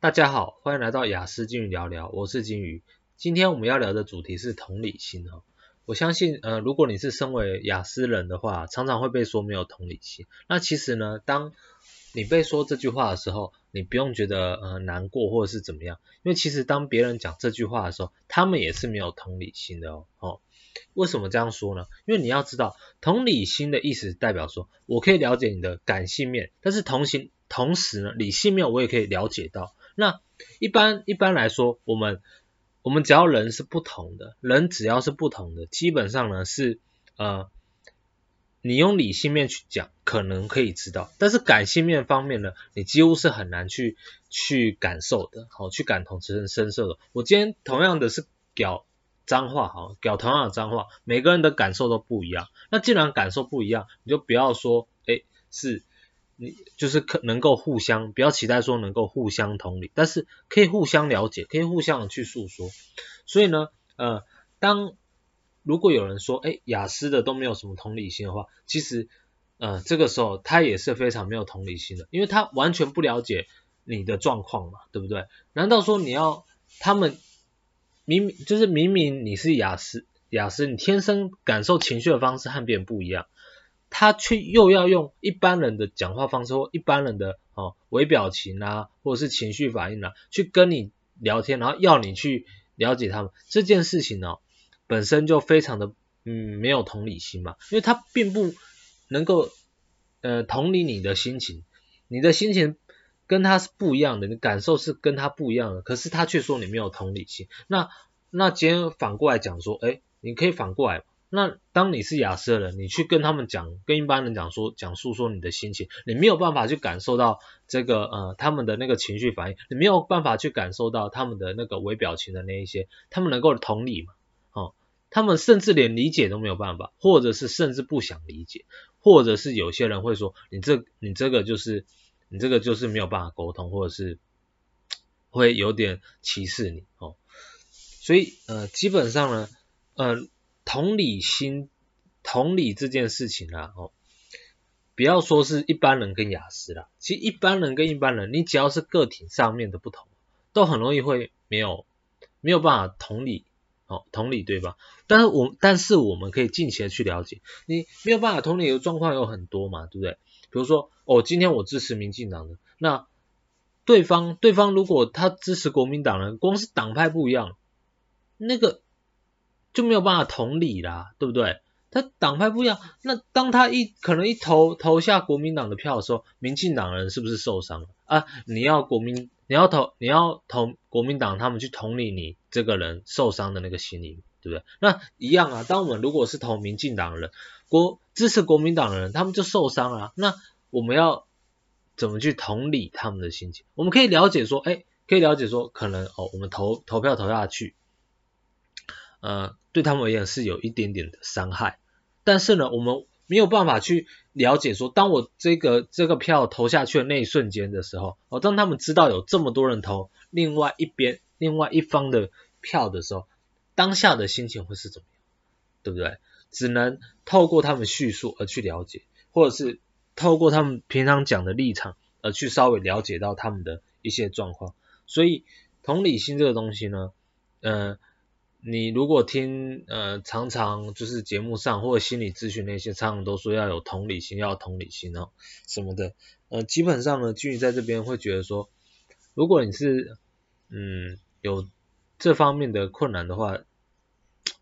大家好，欢迎来到雅思金鱼聊聊，我是金鱼。今天我们要聊的主题是同理心。我相信如果你是身为雅思人的话，常常会被说没有同理心。那其实呢，当你被说这句话的时候，你不用觉得难过或者是怎么样，因为其实当别人讲这句话的时候，他们也是没有同理心的哦。为什么这样说呢？因为你要知道，同理心的意思代表说我可以了解你的感性面，但是同时呢，理性面我也可以了解到。那一般来说，我们只要人是不同的，基本上呢是你用理性面去讲可能可以知道，但是感性面方面呢，你几乎是很难去感受的，好，去感同身受的。我今天同样的是屌脏话，好，屌同样的脏话，每个人的感受都不一样。那既然感受不一样，你就不要说是你就是能够互相，不要期待说能够互相同理，但是可以互相了解，可以互相去诉说。所以呢当如果有人说雅思的都没有什么同理心的话，其实这个时候他也是非常没有同理心的，因为他完全不了解你的状况嘛，对不对？难道说你要他们明明你是雅思你天生感受情绪的方式和别人不一样，他却又要用一般人的讲话方式或一般人的微表情啊，或者是情绪反应啊，去跟你聊天，然后要你去了解他们这件事情呢，本身就非常的没有同理心嘛，因为他并不能够同理你的心情，你的心情跟他是不一样的，你感受是跟他不一样的，可是他却说你没有同理心。那今天反过来讲说，你可以反过来。那当你是雅思的人，你去跟他们讲，跟一般人讲述说你的心情，你没有办法去感受到这个他们的那个情绪反应，你没有办法去感受到他们的那个微表情的那一些，他们能够同理嘛？他们甚至连理解都没有办法，或者是甚至不想理解，或者是有些人会说你这个就是没有办法沟通，或者是会有点歧视你哦。所以基本上呢同理这件事情啦，不要说是一般人跟雅思啦，其实一般人，你只要是个体上面的不同，都很容易会没有办法同理对吧？但是我们可以尽情的去了解，你没有办法同理的状况有很多嘛，对不对？比如说今天我支持民进党的，那对方如果他支持国民党人，光是党派不一样，那个就没有办法同理啦，对不对？他党派不一样，那当他可能一投下国民党的票的时候，民进党人是不是受伤了啊？你要投国民党，他们去同理你这个人受伤的那个心理，对不对？那一样啊，当我们如果是投民进党的人，支持国民党的人，他们就受伤了，那我们要怎么去同理他们的心情？我们可以了解说，可能我们投票投下去，对他们而言是有一点点的伤害，但是呢，我们没有办法去了解说，当我这个票投下去的那一瞬间的时候，当他们知道有这么多人投另外一方的票的时候，当下的心情会是怎么样，对不对？只能透过他们叙述而去了解，或者是透过他们平常讲的立场而去稍微了解到他们的一些状况。所以同理心这个东西呢，你如果听常常就是节目上或者心理咨询那些，常常都说要有同理心什么的，基本上呢，君宇在这边会觉得说，如果你是有这方面的困难的话，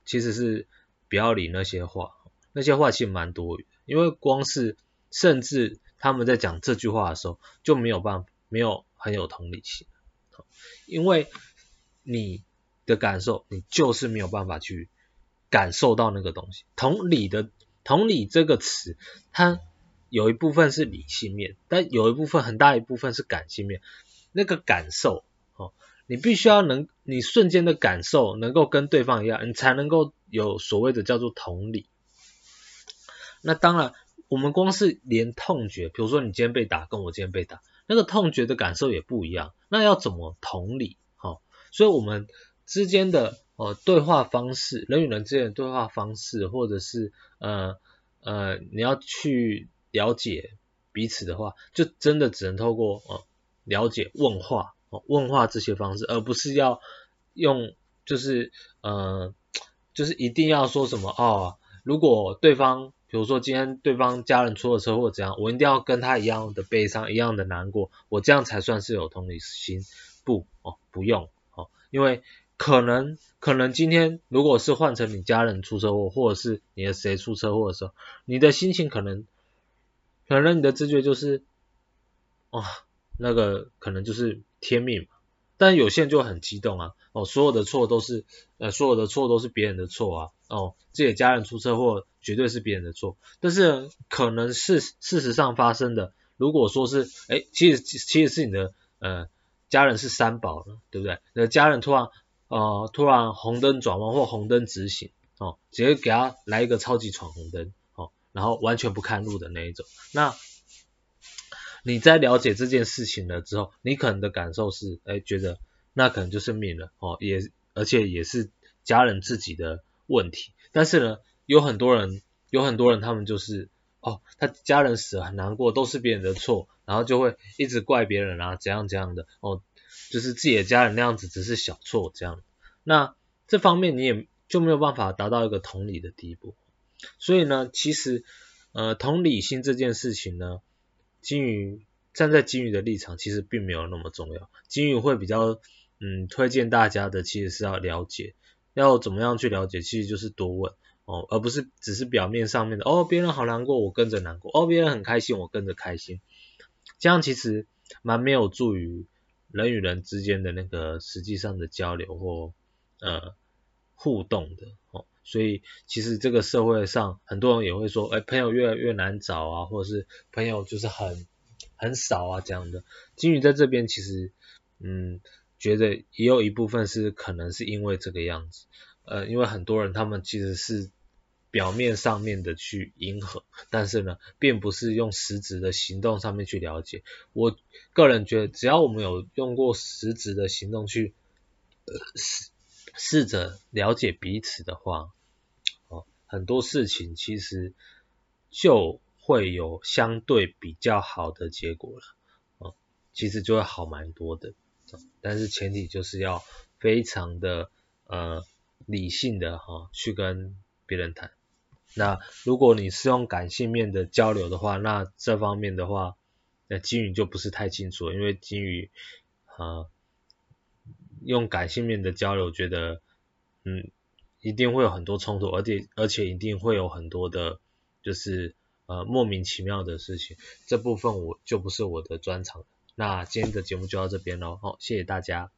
其实是不要理那些话其实蛮多余的，因为光是甚至他们在讲这句话的时候就没有很有同理心，因为你的感受，你就是没有办法去感受到那个东西。同理这个词，它有一部分是理性面，但有一部分很大一部分是感性面。那个感受你必须要你瞬间的感受能够跟对方一样，你才能够有所谓的叫做同理。那当然，我们光是连痛觉，比如说你今天被打，跟我今天被打，那个痛觉的感受也不一样，那要怎么同理？所以我们之间的对话方式，人与人之间的对话方式，或者是你要去了解彼此的话，就真的只能透过了解问话问话这些方式，而不是要用就是一定要说什么如果对方比如说今天对方家人出了车祸怎样，我一定要跟他一样的悲伤，一样的难过，我这样才算是有同理心。不用因为可能今天如果是换成你家人出车祸，或者是你的谁出车祸的时候，你的心情可能你的直觉就是那个可能就是天命嘛。但有些人就很激动所有的错都是别人的错自己的家人出车祸绝对是别人的错。但是可能是事实上发生的，如果说是其实是你的家人是三宝了，对不对？你的家人突然红灯转弯或红灯直行直接给他来一个超级闯红灯然后完全不看路的那一种。那你在了解这件事情了之后，你可能的感受是觉得那可能就是命了而且也是家人自己的问题。但是呢，有很多人他们就是他家人死了很难过，都是别人的错，然后就会一直怪别人怎样的就是自己的家人那样子只是小错这样。那这方面你也就没有办法达到一个同理的地步。所以呢，其实同理心这件事情呢，站在金鱼的立场其实并没有那么重要。金鱼会比较推荐大家的其实是要了解，要怎么样去了解，其实就是多问而不是只是表面上面的别人好难过我跟着难过别人很开心我跟着开心，这样其实蛮没有助于人与人之间的那个实际上的交流或互动的所以其实这个社会上很多人也会说朋友越来越难找或者是朋友就是很少这样的。金鱼在这边其实觉得也有一部分是可能是因为这个样子因为很多人他们其实是表面上面的去迎合，但是呢并不是用实质的行动上面去了解。我个人觉得只要我们有用过实质的行动去试着了解彼此的话很多事情其实就会有相对比较好的结果了其实就会好蛮多的。但是前提就是要非常的理性的去跟别人谈。那如果你是用感性面的交流的话，那这方面的话那金鱼就不是太清楚了，因为金鱼用感性面的交流觉得一定会有很多冲突，而且一定会有很多的就是莫名其妙的事情，这部分就不是我的专长。那今天的节目就到这边咯谢谢大家。